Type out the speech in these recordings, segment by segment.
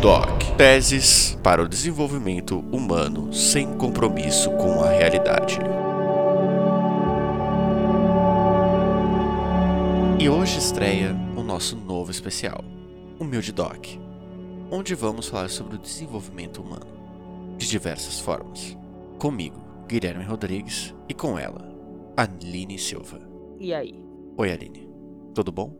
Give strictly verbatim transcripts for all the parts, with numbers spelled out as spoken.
Doc. Teses para o desenvolvimento humano sem compromisso com a realidade. E hoje estreia o nosso novo especial, Humilde Doc, onde vamos falar sobre o desenvolvimento humano, de diversas formas. Comigo, Guilherme Rodrigues, e com ela, Aline Silva. E aí? Oi, Aline. Tudo bom?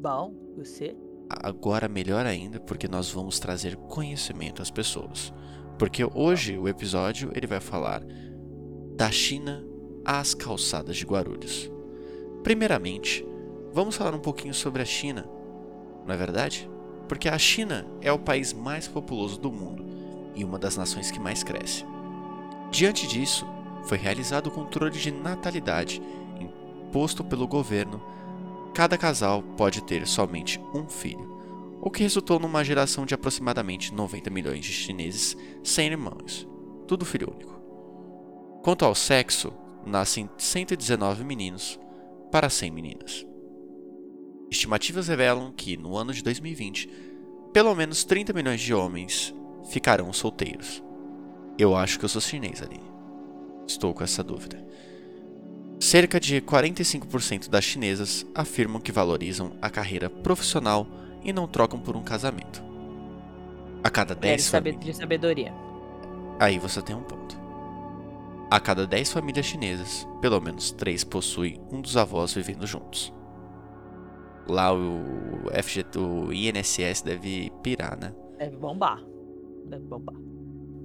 Bom, você? Agora melhor ainda, porque nós vamos trazer conhecimento às pessoas. Porque hoje o episódio ele vai falar da China às calçadas de Guarulhos. Primeiramente, vamos falar um pouquinho sobre a China, não é verdade? Porque a China é o país mais populoso do mundo e uma das nações que mais cresce. Diante disso, foi realizado o controle de natalidade imposto pelo governo. Cada casal pode ter somente um filho, o que resultou numa geração de aproximadamente noventa milhões de chineses sem irmãos, tudo filho único. Quanto ao sexo, nascem cento e dezenove meninos para cem meninas. Estimativas revelam que, no ano de dois mil e vinte, pelo menos trinta milhões de homens ficarão solteiros. Eu acho que eu sou chinês, Aline. Estou com essa dúvida. Cerca de quarenta e cinco por cento das chinesas afirmam que valorizam a carreira profissional e não trocam por um casamento. A cada dez famílias... de sabedoria. Aí você tem um ponto. A cada dez famílias chinesas, pelo menos três possuem um dos avós vivendo juntos. Lá o, F G T, o I N S S deve pirar, né? Deve bombar. Deve bombar.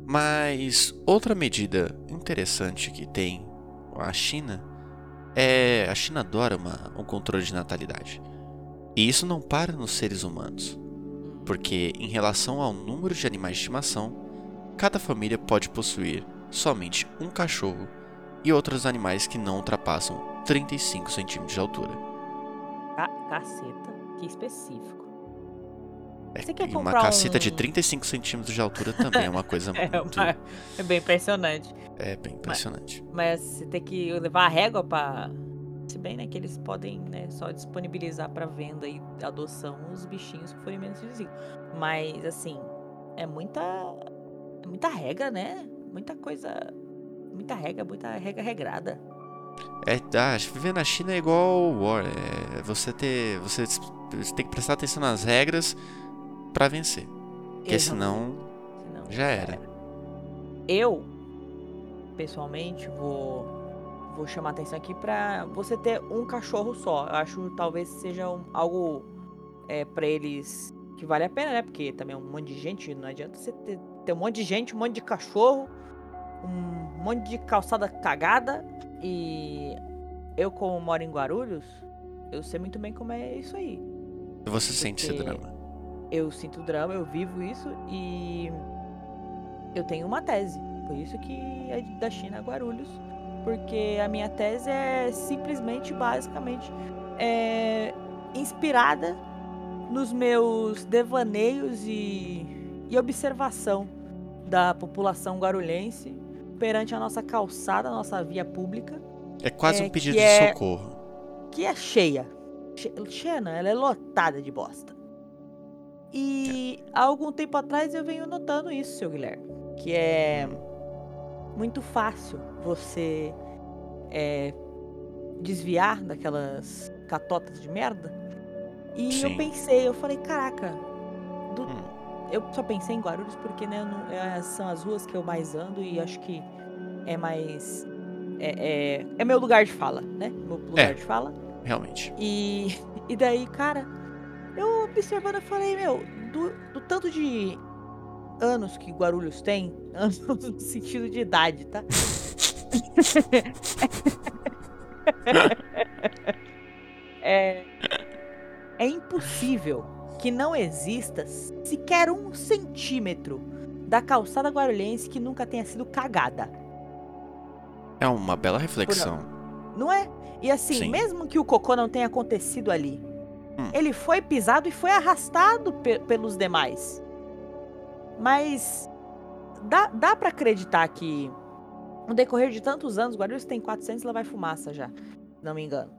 Mas outra medida interessante que tem a China é... A China adora uma, um controle de natalidade. E isso não para nos seres humanos. Porque em relação ao número de animais de estimação, cada família pode possuir somente um cachorro e outros animais que não ultrapassam trinta e cinco centímetros de altura. Ah, caceta, que específico. Você é, quer comprar uma caceta um... de trinta e cinco centímetros de altura também é uma coisa é muito... Uma... É bem impressionante. É bem impressionante. Mas, mas você tem que levar a régua pra... Se bem, né, que eles podem, né, só disponibilizar pra venda e adoção os bichinhos que forem menos visíveis. Mas, assim, é muita... É muita regra, né? Muita coisa... Muita regra, muita regra regrada. É, ah, viver na China é igual War. É, você ter, você, você tem que prestar atenção nas regras pra vencer. Porque senão, senão já era. Eu, pessoalmente, vou, vou chamar atenção aqui pra você ter um cachorro só. Eu acho que talvez seja um, algo é, pra eles que vale a pena, né? Porque também é um monte de gente. Não adianta você ter, ter um monte de gente, um monte de cachorro, um monte de calçada cagada. E eu, como moro em Guarulhos, eu sei muito bem como é isso aí. Você Porque sente esse drama? Eu sinto drama, eu vivo isso e eu tenho uma tese. Por isso que é da China a Guarulhos. Porque a minha tese é simplesmente, basicamente, é inspirada nos meus devaneios e, e observação da população guarulhense perante a nossa calçada, a nossa via pública. É quase é, um pedido de é, socorro. Que é cheia. Cheia não, ela é lotada de bosta. E é. há algum tempo atrás eu venho notando isso, seu Guilherme. Que é muito fácil você é, desviar daquelas catotas de merda. E Sim. eu pensei, eu falei, caraca... Do... Hum. Eu só pensei em Guarulhos porque, né, não, são as ruas que eu mais ando e acho que é mais... É, é, é meu lugar de fala, né? Meu lugar é, de fala. Realmente. E, e daí, cara, eu observando, eu falei, meu, do, do tanto de anos que Guarulhos tem, anos no sentido de idade, tá? é, é impossível que não exista sequer um centímetro da calçada guarulhense que nunca tenha sido cagada. É uma bela reflexão. Não é? E assim, Sim. mesmo que o cocô não tenha acontecido ali, hum. ele foi pisado e foi arrastado pe- pelos demais. Mas dá, dá pra acreditar que no decorrer de tantos anos, Guarulhos tem quatrocentos lá vai fumaça já, não me engano.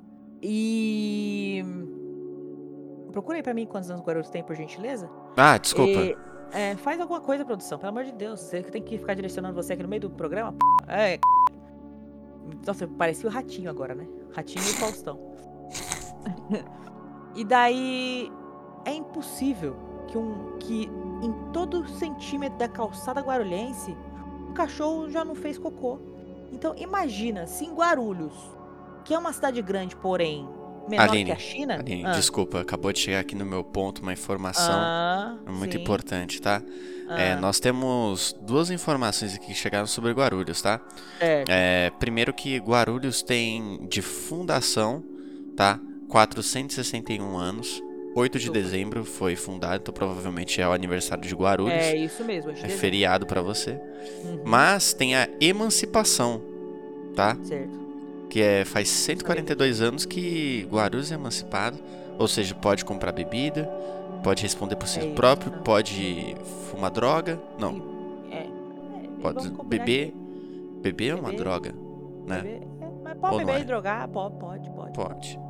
E... Procura aí pra mim quantos anos Guarulhos tem, por gentileza. Ah, desculpa. E... É, faz alguma coisa, produção, pelo amor de Deus. Você tem que ficar direcionando você aqui no meio do programa? P***. É, c***. Nossa, parecia o Ratinho agora, né? Ratinho e Faustão. E daí, é impossível que, um, que em todo centímetro da calçada guarulhense, o cachorro já não fez cocô. Então, imagina, se em Guarulhos, que é uma cidade grande, porém menor Aline, que a China... Aline, ah. desculpa, acabou de chegar aqui no meu ponto uma informação ah, muito sim. importante, tá? Ah. É, nós temos duas informações aqui que chegaram sobre Guarulhos, tá? É. É, primeiro que Guarulhos tem de fundação, tá? quatrocentos e sessenta e um anos, oito de dezembro foi fundado, então provavelmente é o aniversário de Guarulhos. É isso mesmo. É feriado pra você. Uhum. Mas tem a emancipação, tá? Certo. Que é, faz cento e quarenta e dois anos que Guarulhos é emancipado, ou seja, pode comprar bebida, pode responder por si é próprio, isso, pode fumar droga, não, é, é, pode beber, aqui. beber é uma beber, droga, né? Beber, é, mas pode ou beber é? e drogar, pode, pode, pode. Pode.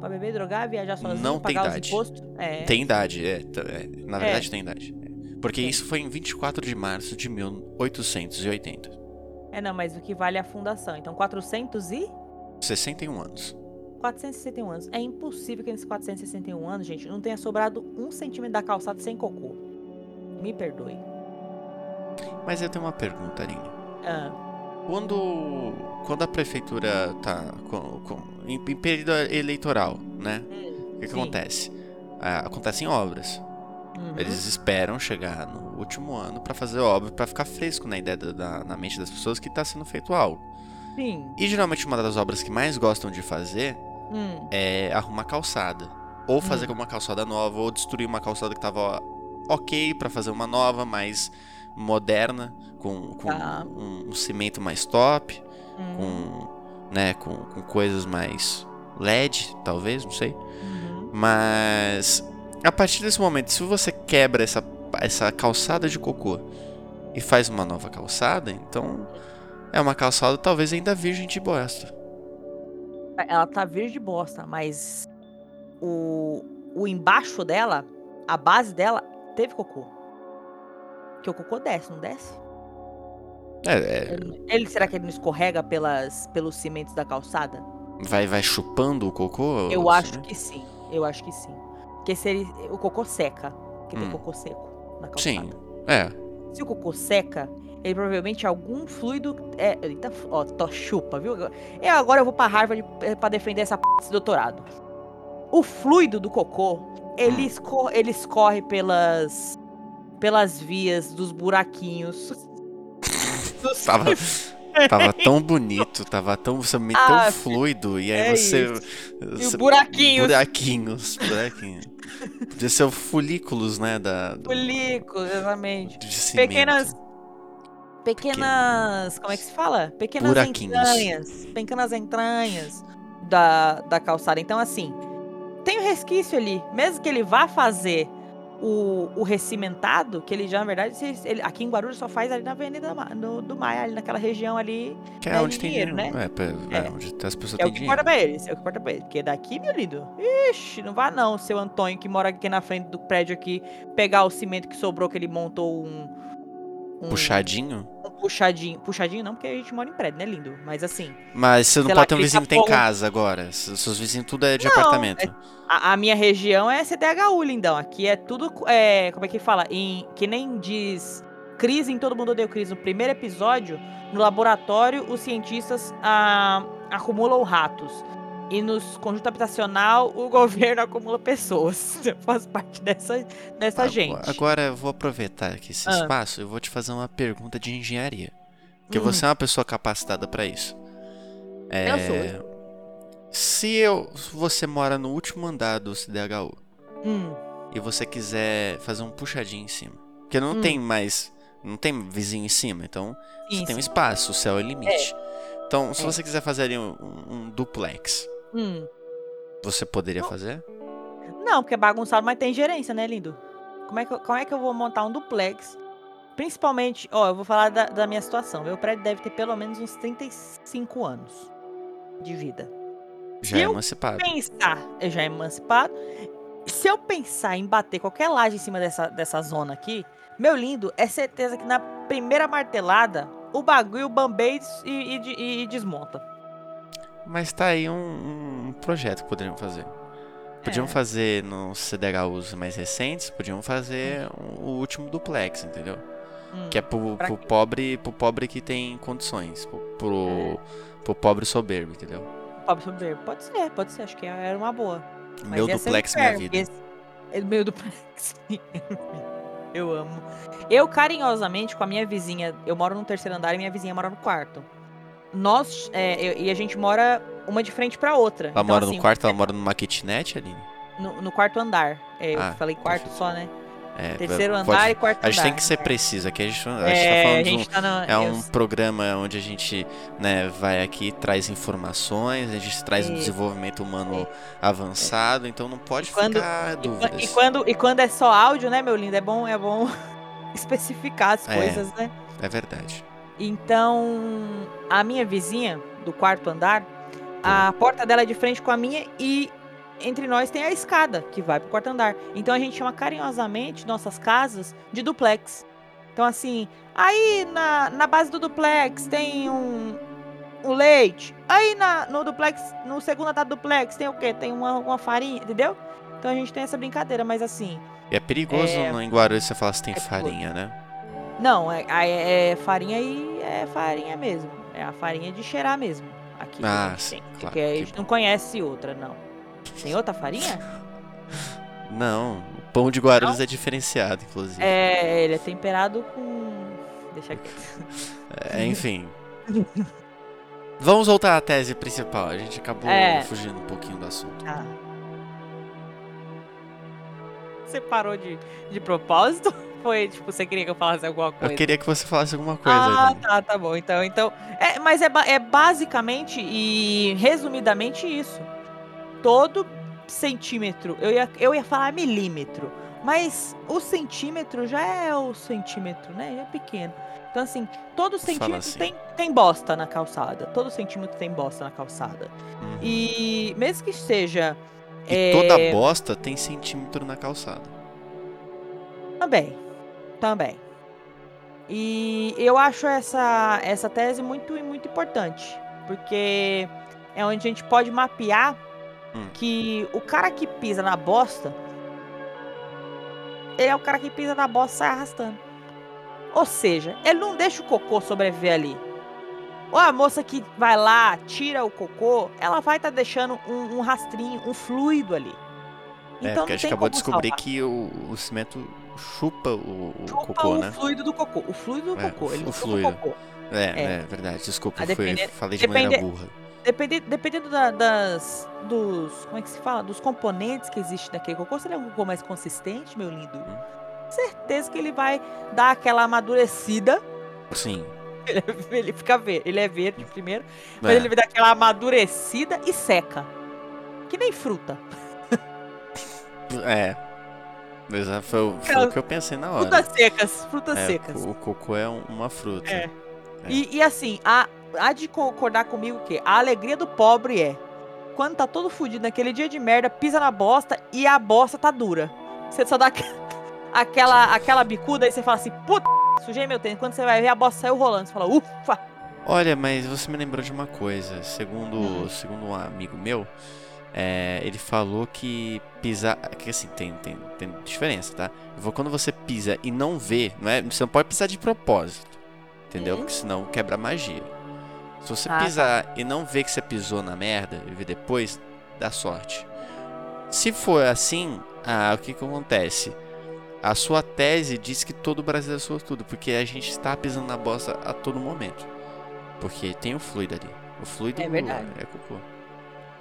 Pode beber, drogar, viajar sozinho, não pagar tem idade. Os impostos. É. Tem idade, é, é, na verdade é. tem idade, é. porque é. isso foi em vinte e quatro de março de mil oitocentos e oitenta. É, não, mas o que vale é a fundação. Então, quatrocentos e sessenta e um anos. quatrocentos e sessenta e um anos. É impossível que nesses quatrocentos e sessenta e um anos, gente, não tenha sobrado um centímetro da calçada sem cocô. Me perdoe. Mas eu tenho uma pergunta, Aline. Ah. Quando, quando a prefeitura tá com, com, em, em período eleitoral, né? Hum, o que, que acontece? Ah, acontecem obras. Uhum. Eles esperam chegar no último ano pra fazer obra, pra ficar fresco na ideia da, da, na mente das pessoas que tá sendo feito algo. Sim. E geralmente uma das obras que mais gostam de fazer hum. é arrumar calçada. Ou fazer hum. uma calçada nova, ou destruir uma calçada que tava ok pra fazer uma nova, mais moderna, com, com ah. um, um cimento mais top, hum. com, né, com, com coisas mais L E D, talvez, não sei. Uhum. Mas... a partir desse momento, se você quebra essa, essa calçada de cocô e faz uma nova calçada, então é uma calçada talvez ainda virgem de bosta. Ela tá virgem de bosta, mas o, o embaixo dela, a base dela, teve cocô. Porque o cocô desce, não desce? É, é... Ele, será que ele não escorrega pelas, pelos cimentos da calçada? Vai, vai chupando o cocô? Eu acho que sim, eu acho que sim. Porque se ele, o cocô seca, porque hum. tem cocô seco na calçada. Sim, é. Se o cocô seca, ele provavelmente algum fluido... É, eita, ó, tô chupa, viu? Eu, agora eu vou pra Harvard pra defender essa p*** desse doutorado. O fluido do cocô, ele, hum. esco, ele escorre pelas, pelas vias dos buraquinhos. dos tava, tava tão bonito, tava tão, tão ah, fluido, e aí é você... E os buraquinhos. Buraquinhos, buraquinhos. Podia ser o folículos, né? Da, do, folículos, exatamente. Pequenas. Pequenas. Pequeno. Como é que se fala? Pequenas buraquinhos. Entranhas. Pequenas entranhas da, da calçada. Então, assim, tem o um resquício ali. Mesmo que ele vá fazer o, o recimentado, que ele já, na verdade, ele, aqui em Guarulhos só faz ali na Avenida do, do Maia, ali naquela região ali. Que é onde tem dinheiro, né? É, é, é onde as pessoas têm dinheiro. É o que importa pra eles, é o que importa pra eles. Porque daqui, meu lindo, ixi, não vá não, seu Antônio, que mora aqui na frente do prédio aqui, pegar o cimento que sobrou, que ele montou um... um puxadinho? Um puxadinho. Puxadinho não, porque a gente mora em prédio, né, lindo? Mas assim... Mas você não pode lá, ter um vizinho que tem casa agora. Seus vizinhos tudo é de não, apartamento. É, a, a minha região é C D H U, lindão. Aqui é tudo... É, como é que fala? Em, que nem diz... Crise, em Todo Mundo Odeia o Cris. No primeiro episódio, no laboratório, os cientistas ah, acumulam ratos. E nos conjunto habitacional, o governo acumula pessoas. Eu faço parte dessa, dessa agora, gente. Agora eu vou aproveitar aqui esse ah. espaço e vou te fazer uma pergunta de engenharia. Porque uhum. você é uma pessoa capacitada pra isso. É, eu sou. Se eu, você mora no último andar do C D H U hum. e você quiser fazer um puxadinho em cima, porque não hum. tem mais, não tem vizinho em cima, então isso. Você tem um espaço, o céu é o limite. É. Então, se é. você quiser fazer ali um, um duplex, Hum. você poderia não. fazer? Não, porque é bagunçado, mas tem gerência, né, lindo? Como é que, como é que eu vou montar um duplex? Principalmente, ó, eu vou falar da, da minha situação. Meu prédio deve ter pelo menos uns trinta e cinco anos de vida. Já é emancipado. Pensar, eu já é emancipado. Se eu pensar em bater qualquer laje em cima dessa, dessa zona aqui, Meu lindo, é certeza que na primeira martelada o bagulho bambeia e, e, e desmonta. Mas tá aí um, um projeto que poderiam fazer. Podiam é. fazer nos C D H Us mais recentes, podiam fazer hum. o último duplex, entendeu? Hum. Que é pro, pro pobre, pro pobre que tem condições, pro, pro, é. pro pobre soberbo, entendeu? Pobre soberbo, pode ser, pode ser, acho que era uma boa. Mas meu duplex, minha vida. Esse... Meu duplex. Eu amo. Eu, carinhosamente, com a minha vizinha... Eu moro no terceiro andar e minha vizinha mora no quarto. Nós... É, eu, e a gente mora uma de frente pra outra. Ela então, mora assim, no quarto? Ela é... mora numa kitnet, Aline? No, no quarto andar. É, ah, eu falei quarto só, né? É, terceiro andar pode... e quarto andar. A gente andar. Tem que ser preciso aqui. A gente, a gente é, tá falando a gente de um... Tá no... É um eu... programa onde a gente, né, vai aqui, traz informações, a gente traz e... um desenvolvimento humano e... avançado. Então não pode quando... ficar dúvidas. E quando, e quando é só áudio, né, meu lindo? É bom, é bom... especificar as coisas, é, né? É verdade. Então, a minha vizinha do quarto andar, a porta dela é de frente com a minha e entre nós tem a escada que vai pro quarto andar. Então a gente chama carinhosamente nossas casas de duplex. Então assim, aí na, na base do duplex tem um, um leite. Aí na, no duplex, no segundo andar do duplex tem o quê? Tem uma, uma farinha, entendeu? Então a gente tem essa brincadeira, mas assim... É perigoso é... em Guarulhos você falar se tem é farinha, né? Não, é, é, é farinha e é farinha mesmo. É a farinha de cheirar mesmo. Aqui ah, sim, tem, claro. Porque a gente bom. Não conhece outra, não. Tem outra farinha? Não, o pão de Guarulhos não? É diferenciado, inclusive. É, ele é temperado com... Deixa quieto. É, enfim. Vamos voltar à tese principal. A gente acabou é... fugindo um pouquinho do assunto. Ah. Você parou de, de propósito? Foi, tipo, você queria que eu falasse alguma coisa? Eu queria que você falasse alguma coisa. Ah, aí, né? tá, tá bom. Então, então é, mas é, é basicamente e resumidamente isso. Todo centímetro, eu ia, eu ia falar milímetro, mas o centímetro já é o centímetro, né? Já é pequeno. Então, assim, todo centímetro assim. tem, tem bosta na calçada. Todo centímetro tem bosta na calçada. Uhum. E mesmo que seja... E é... toda bosta tem centímetro na calçada. Também, também. E eu acho essa, essa tese muito, muito importante, porque é onde a gente pode mapear hum. que o cara que pisa na bosta, ele é o cara que pisa na bosta e sai arrastando. Ou seja, ele não deixa o cocô sobreviver ali. Ou a moça que vai lá, tira o cocô, ela vai estar tá deixando um, um rastrinho, um fluido ali. É, então, porque a gente acabou de descobrir salvar. que o, o cimento chupa o, o chupa cocô, o né? Chupa o fluido do cocô. O fluido do é, cocô. Ele o fluido. Cocô. É, é. é, verdade. Desculpa, foi, falei de maneira burra. Dependendo, dependendo da, das... dos... Como é que se fala? Dos componentes que existem naquele cocô. Se ele é um cocô mais consistente, meu lindo, hum. certeza que ele vai dar aquela amadurecida. Sim. Ele fica verde, ele é verde primeiro, mas é. ele dá aquela amadurecida e seca. Que nem fruta. É. Foi, foi o que eu pensei na hora. Frutas secas, frutas é, secas. O cocô é uma fruta. É. É. E, e assim, há, há de concordar comigo que a alegria do pobre é quando tá todo fudido naquele dia de merda, pisa na bosta e a bosta tá dura. Você só dá aquela, aquela bicuda e você fala assim, puta. Sujei meu tênis, quando você vai ver a bosta saiu rolando, você fala, ufa! Olha, mas você me lembrou de uma coisa, segundo, hum. segundo um amigo meu, é, ele falou que pisar, que assim, tem, tem, tem diferença, tá? Quando você pisa e não vê, não é, você não pode pisar de propósito, entendeu? Hum. Porque senão quebra a magia. Se você ah, pisar tá. e não ver que você pisou na merda e ver depois, dá sorte. Se for assim, ah, o que que acontece? A sua tese diz que todo brasileiro é sortudo, porque a gente está pisando na bosta a todo momento. Porque tem o fluido ali. O fluido é, verdade. é cocô.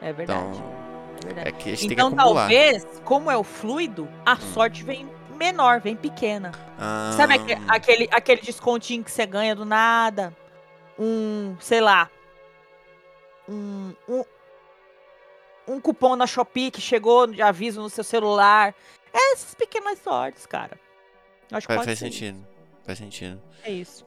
É verdade. Então, é verdade. É que a gente então tem que acumular. Talvez, como é o fluido, a hum. sorte vem menor, vem pequena. Ah. Sabe aquele, aquele descontinho que você ganha do nada? Um, sei lá, um, um, um cupom na Shopee que chegou de aviso no seu celular... É essas pequenas sortes, cara. Acho que faz, faz sentido. Faz sentido. É isso.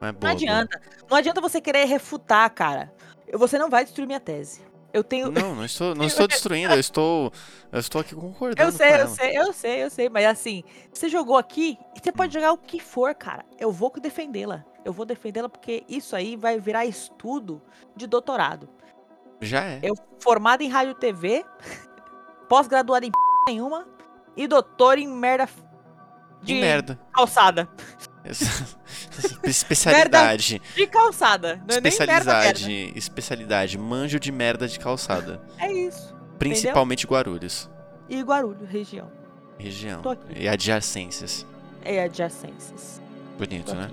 Não, é boa, não adianta. Boa. Não adianta você querer refutar, cara. Você não vai destruir minha tese. Eu tenho... Não, não estou, não estou destruindo, eu estou, eu estou aqui concordando. Eu sei, eu sei, eu sei, eu sei, mas assim, você jogou aqui, você pode jogar o que for, cara. Eu vou defendê-la, eu vou defendê-la porque isso aí vai virar estudo de doutorado. Já é. Eu formado em rádio e T V, pós-graduado em p*** nenhuma e doutor em merda de em merda. calçada. Essa, essa especialidade. Merda de calçada. Não é especialidade, nem merda, merda. Especialidade. Manjo de merda de calçada. É isso. Principalmente entendeu? Guarulhos. E Guarulhos, região. Região. E adjacências. E adjacências. Bonito, né?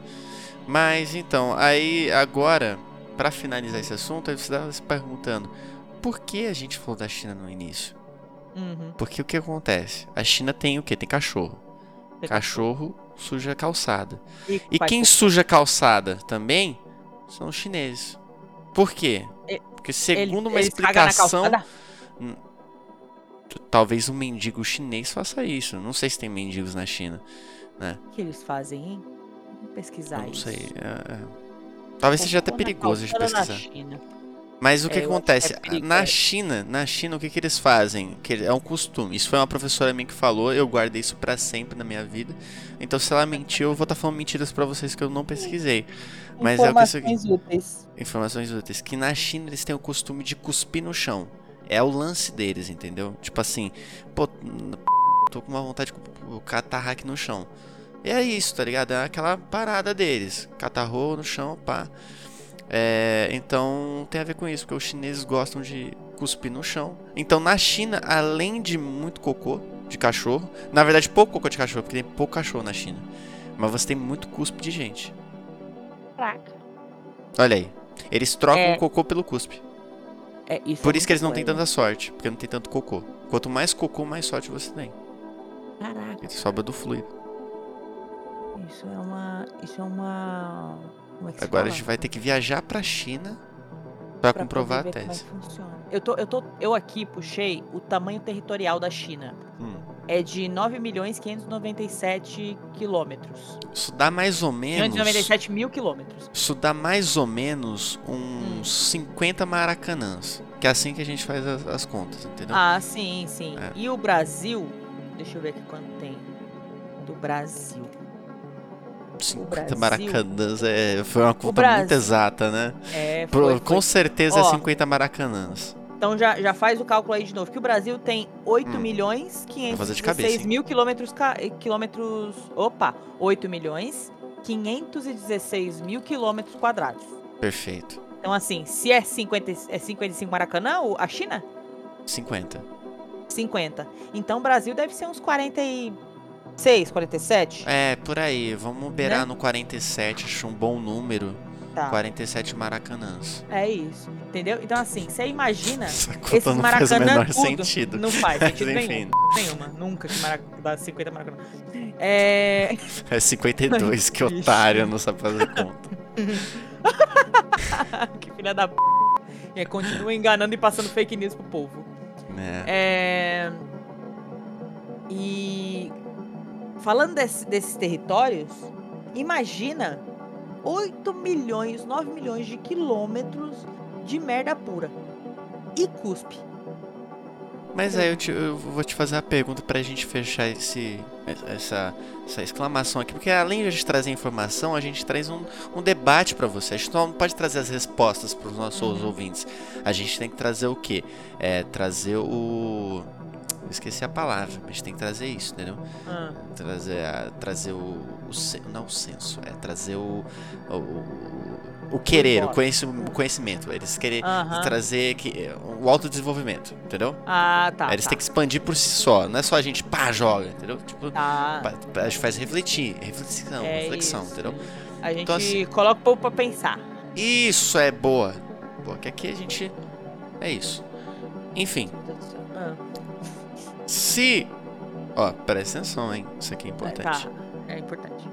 Mas então, aí agora, pra finalizar esse assunto, aí você tava se perguntando: por que a gente falou da China no início? Uhum. Porque o que acontece? A China tem o quê? Tem cachorro. Tem cachorro. cachorro. Suja a calçada. E, e quem por... suja a calçada também são os chineses. Por quê? Porque segundo ele, uma ele explicação... Talvez um mendigo chinês faça isso. Não sei se tem mendigos na China. Né? O que eles fazem, hein? Vamos pesquisar não isso. Não sei. É... Talvez seja até perigoso de pesquisar. Mas o que, é, que acontece? É na China, na China, o que, que eles fazem? Que é um costume. Isso foi uma professora minha que falou, eu guardei isso pra sempre na minha vida. Então, se ela mentiu, eu vou estar tá falando mentiras pra vocês que eu não pesquisei. Mas Informações é o que... úteis. Informações úteis. Que na China eles têm o costume de cuspir no chão. É o lance deles, entendeu? Tipo assim, pô, tô com uma vontade de catarrar aqui no chão. E é isso, tá ligado? É aquela parada deles. Catarrou no chão, pá. É, então tem a ver com isso, porque os chineses gostam de cuspir no chão. Então na China, além de muito cocô de cachorro, na verdade pouco cocô de cachorro, porque tem pouco cachorro na China, mas você tem muito cuspe de gente. Caraca. Olha aí, eles trocam é... o cocô pelo cuspe. É, isso Por é isso que eles não têm tanta sorte, porque não tem tanto cocô. Quanto mais cocô, mais sorte você tem. Caraca. Ele sobra do fluido. Isso é uma... Isso é uma... É Agora fala? a gente vai ter que viajar pra China pra, pra comprovar a tese. Eu, tô, eu, tô, eu aqui puxei o tamanho territorial da China. Hum. É de nove milhões quinhentos e noventa e sete mil quilômetros. Isso dá mais ou menos... quinhentos e noventa e sete mil quilômetros. Isso dá mais ou menos uns hum. cinquenta maracanãs. Que é assim que a gente faz as, as contas, entendeu? Ah, sim, sim. É. E o Brasil... Deixa eu ver aqui quanto tem do Brasil... cinquenta maracanãs, é, foi uma conta Brasil, muito exata, né? É, foi, Pro, com foi. certeza. Ó, é cinquenta maracanãs. Então já, já faz o cálculo aí de novo, que o Brasil tem oito milhões quinhentos e dezesseis mil quilômetros, quilômetros... Opa! oito milhões quinhentos e dezesseis mil quilômetros quadrados. Perfeito. Então assim, se é, cinquenta, é cinquenta e cinco maracanã, a China? cinquenta. cinquenta. Então o Brasil deve ser uns quarenta e... quarenta e seis, quarenta e sete? É, por aí. Vamos beirar, né? No quarenta e sete, acho um bom número. Tá. quarenta e sete maracanãs. É isso, entendeu? Então, assim, você imagina. Essa conta esses não faz o menor sentido. Não faz sentido nenhum. Nenhuma. Nunca que marac... dá cinquenta maracanãs. É. É cinquenta e dois, que otário, eu não sabe fazer conta. Que filha da p. É, continua enganando e passando fake news pro povo. É. é... E. Falando desse, desses territórios, imagina oito milhões, nove milhões de quilômetros de merda pura. E cuspe. Mas aí eu, te, eu vou te fazer uma pergunta pra gente fechar esse, essa, essa exclamação aqui. Porque além de a gente trazer informação, a gente traz um, um debate pra você. A gente não pode trazer as respostas pros nossos uhum. ouvintes. A gente tem que trazer o quê? É, trazer o... Eu esqueci a palavra, mas tem que trazer isso, entendeu? Ah. Trazer, a, trazer o, o... Não o senso, é trazer o... O, o, o querer, o conhecimento. Eles querem uh-huh. trazer que, o autodesenvolvimento, entendeu? Ah, tá. Eles tá. têm que expandir por si só. Não é só a gente pá, joga, entendeu? Tipo, tá. A gente faz refletir, reflexão, é reflexão, isso. entendeu? A gente então, assim, coloca o povo pra pensar. Isso é boa. Boa, que aqui a gente... É isso. Enfim... Se... Ó, presta atenção, hein? Isso aqui é importante. É, tá. É importante.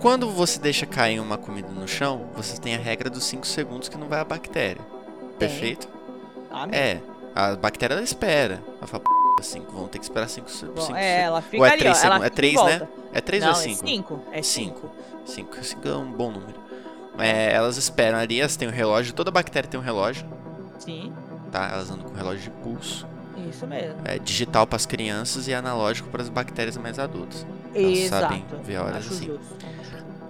Quando você deixa cair uma comida no chão, você tem a regra dos cinco segundos que não vai a bactéria. Tem. Perfeito? Ah, é. A bactéria, ela espera. Ela fala, p***, cinco, vão ter que esperar cinco segundos. É, ela fica ali, ó. Ela é três, né? É três ou é cinco? Não, é cinco. É cinco. cinco é um bom número. É, elas esperam ali, elas têm um relógio. Toda bactéria tem um relógio. Sim. tá? Elas andam com relógio de pulso. Isso mesmo. É digital para as crianças e analógico para as bactérias mais adultas. Elas Exato. sabem ver horas. Acho assim. Justo.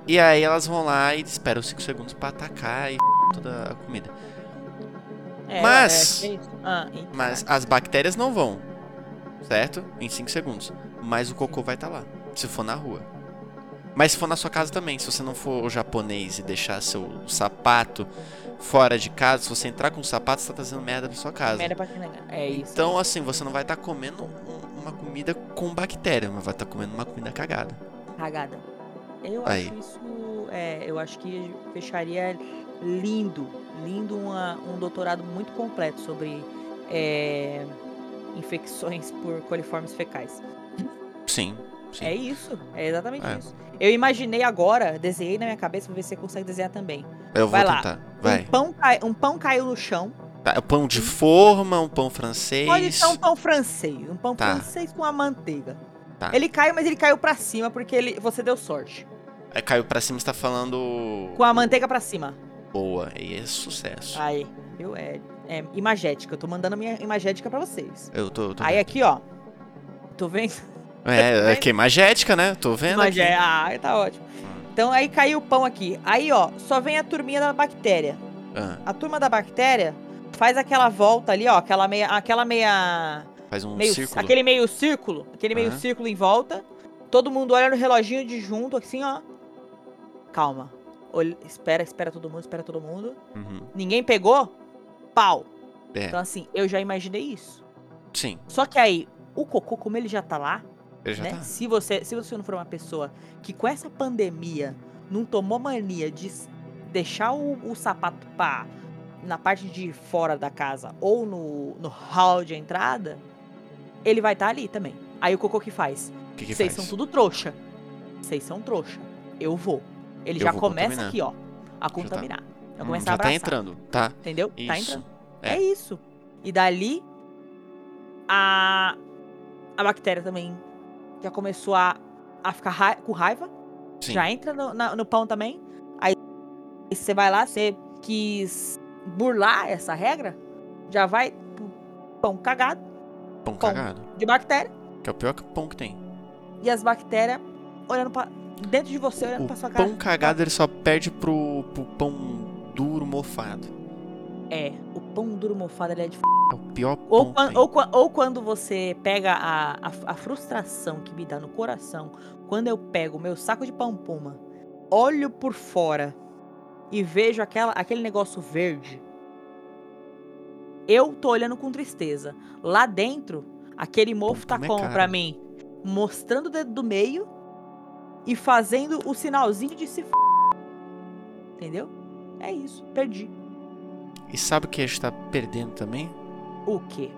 E aí elas vão lá e esperam cinco segundos para atacar e toda a comida. É, mas, é ah, mas as bactérias não vão, certo? Em cinco segundos. Mas o cocô vai estar tá lá, se for na rua. Mas se for na sua casa também, se você não for japonês e deixar seu sapato fora de casa, se você entrar com o sapato, você tá trazendo merda pra sua casa. Merda pra é isso. Então, assim, você não vai estar tá comendo uma comida com bactéria, mas vai estar tá comendo uma comida cagada. Cagada. Eu Aí. acho isso... É, eu acho que fecharia lindo, lindo uma, um doutorado muito completo sobre é, infecções por coliformes fecais. Sim. Sim. É isso, é exatamente é. isso. Eu imaginei agora, desenhei na minha cabeça, pra ver se você consegue desenhar também. Eu vai vou lá. tentar, vai. Um pão, cai, um pão caiu no chão. Tá, um pão de forma, um pão francês. Pode ser um pão francês, um pão tá. francês com a manteiga. Tá. Ele caiu, mas ele caiu pra cima, porque ele, você deu sorte. É, caiu pra cima, você tá falando... Com a manteiga pra cima. Boa, e é sucesso. Aí, eu é, é imagética, eu tô mandando a minha imagética pra vocês. Eu tô, eu tô Aí vendo. aqui, ó, tô vendo... É, é que imagética, né? Tô vendo Imagé... aqui. Ah, tá ótimo. Então aí caiu o pão aqui. Aí, ó, só vem a turminha da bactéria. Ah. A turma da bactéria faz aquela volta ali, ó, aquela meia... Aquela meia... Faz um meio, círculo. Aquele meio círculo. Aquele ah. meio círculo em volta. Todo mundo olha no reloginho de junto, assim, ó. Calma. Olha, espera, espera todo mundo, espera todo mundo. Uhum. Ninguém pegou? Pau. É. Então, assim, eu já imaginei isso. Sim. Só que aí, o cocô, como ele já tá lá... Né? Tá. Se, você, se você não for uma pessoa que com essa pandemia não tomou mania de deixar o, o sapato pá, na parte de fora da casa ou no, no hall de entrada, ele vai estar tá ali também. Aí o cocô que faz? Que que Vocês faz? são tudo trouxa. Vocês são trouxa. Eu vou. Ele Eu já vou começa contaminar. aqui, ó, a contaminar. Já, tá. hum, já a tá entrando, tá? Entendeu? Isso. Tá entrando. É. é isso. E dali, a, a bactéria também... Já começou a, a ficar ra- com raiva. Sim. Já entra no, na, no pão também. Aí você vai lá, você quis burlar essa regra. Já vai pro pão cagado. Pão, pão cagado. De bactéria. Que é o pior que o pão que tem. E as bactérias olhando pra, dentro de você, olhando o pra sua cara. O pão cagado ele só perde pro, pro pão duro mofado. É, o pão duro mofado ele é de f... É o pior ou quando, ou, ou quando você pega a, a, a frustração que me dá no coração, quando eu pego o meu saco de pão puma, olho por fora e vejo aquela, aquele negócio verde, eu tô olhando com tristeza. Lá dentro, aquele mofo tá como pra mim? Mostrando o dedo do meio e fazendo o sinalzinho de se f... Entendeu? É isso, perdi. E sabe o que a gente tá perdendo também? O quê?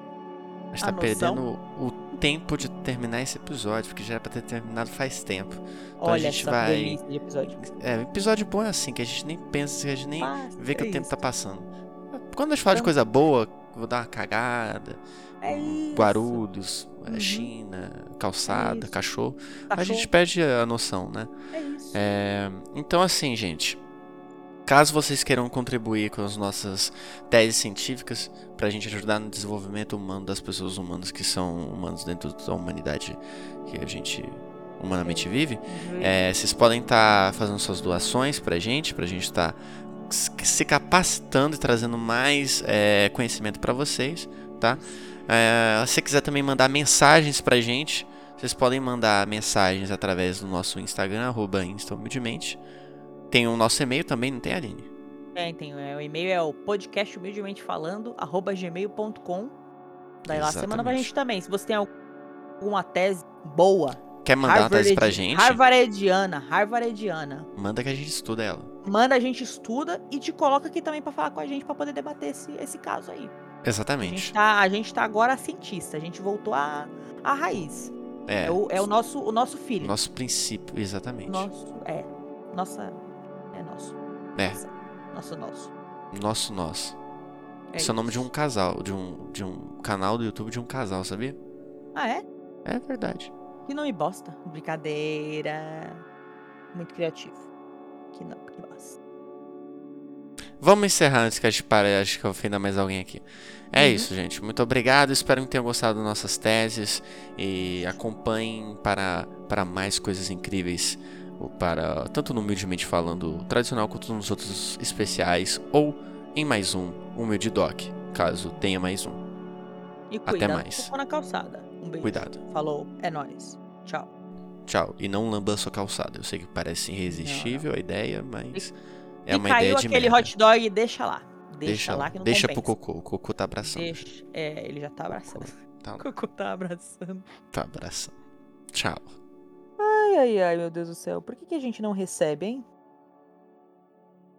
A gente a tá noção? perdendo o, o tempo de terminar esse episódio, porque já era pra ter terminado faz tempo. Então Olha a gente vai. Delícia de episódio. É, episódio bom é assim, que a gente nem pensa, que a gente nem Passa, vê que é o tempo isso. tá passando. Quando a gente fala então... de coisa boa, vou dar uma cagada, é um, Guarulhos, uhum. China, calçada, é cachorro, tá a gente perde a noção, né? É isso. É, então assim, gente. Caso vocês queiram contribuir com as nossas teses científicas para a gente ajudar no desenvolvimento humano das pessoas humanas que são humanos dentro da humanidade que a gente humanamente vive, é, vocês podem estar tá fazendo suas doações para a gente, para a gente estar tá se capacitando e trazendo mais é, conhecimento para vocês, tá? É, se você quiser também mandar mensagens para a gente, vocês podem mandar mensagens através do nosso Instagram, arroba instamildemente. Tem o nosso e-mail também, não tem, Aline? Tem, tem. O e-mail é o podcasthumildementefalando, arroba gmail ponto com. Daí lá você manda pra gente também. Se você tem alguma tese boa... Quer mandar Harvard, uma tese pra gente? Harvardiana, Harvardiana. Manda que a gente estuda ela. Manda, a gente estuda e te coloca aqui também pra falar com a gente, pra poder debater esse, esse caso aí. Exatamente. A gente tá, a gente tá agora cientista, a gente voltou à a, a raiz. É. É, o, é o nosso o nosso filho. Nosso princípio, exatamente. Nosso, é. Nossa... É nosso. É. Nosso, nosso. Nosso, nosso. É Esse isso. é o nome de um casal, de um, de um canal do YouTube de um casal, sabia? Ah, é? É verdade. Que nome bosta. Brincadeira. Muito criativo. Que nome que bosta. Vamos encerrar antes que a gente pare. Acho que eu ofenda mais alguém aqui. É uhum. isso, gente. Muito obrigado. Espero que tenham gostado das nossas teses. E acompanhem para, para mais coisas incríveis. Ou para, tanto no Humildemente Falando tradicional, quanto nos outros especiais. Ou em mais um Humilde Doc, caso tenha mais um. E cuidado. Até mais. Na calçada. Um beijo. Cuidado. Falou. É nóis. Tchau. Tchau. E não lamba a sua calçada. Eu sei que parece irresistível não, não. a ideia, mas... É e uma caiu ideia de aquele merda. Hot dog, deixa lá. Deixa, deixa lá que não Deixa compensa. Pro cocô, o cocô tá abraçando. Deixa, é, ele já tá abraçando. O tá cocô tá abraçando. Tá abraçando. Tchau. Ai, ai, ai, meu Deus do céu. Por que, que a gente não recebe, hein?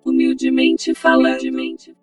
Humildemente falando. Humildemente.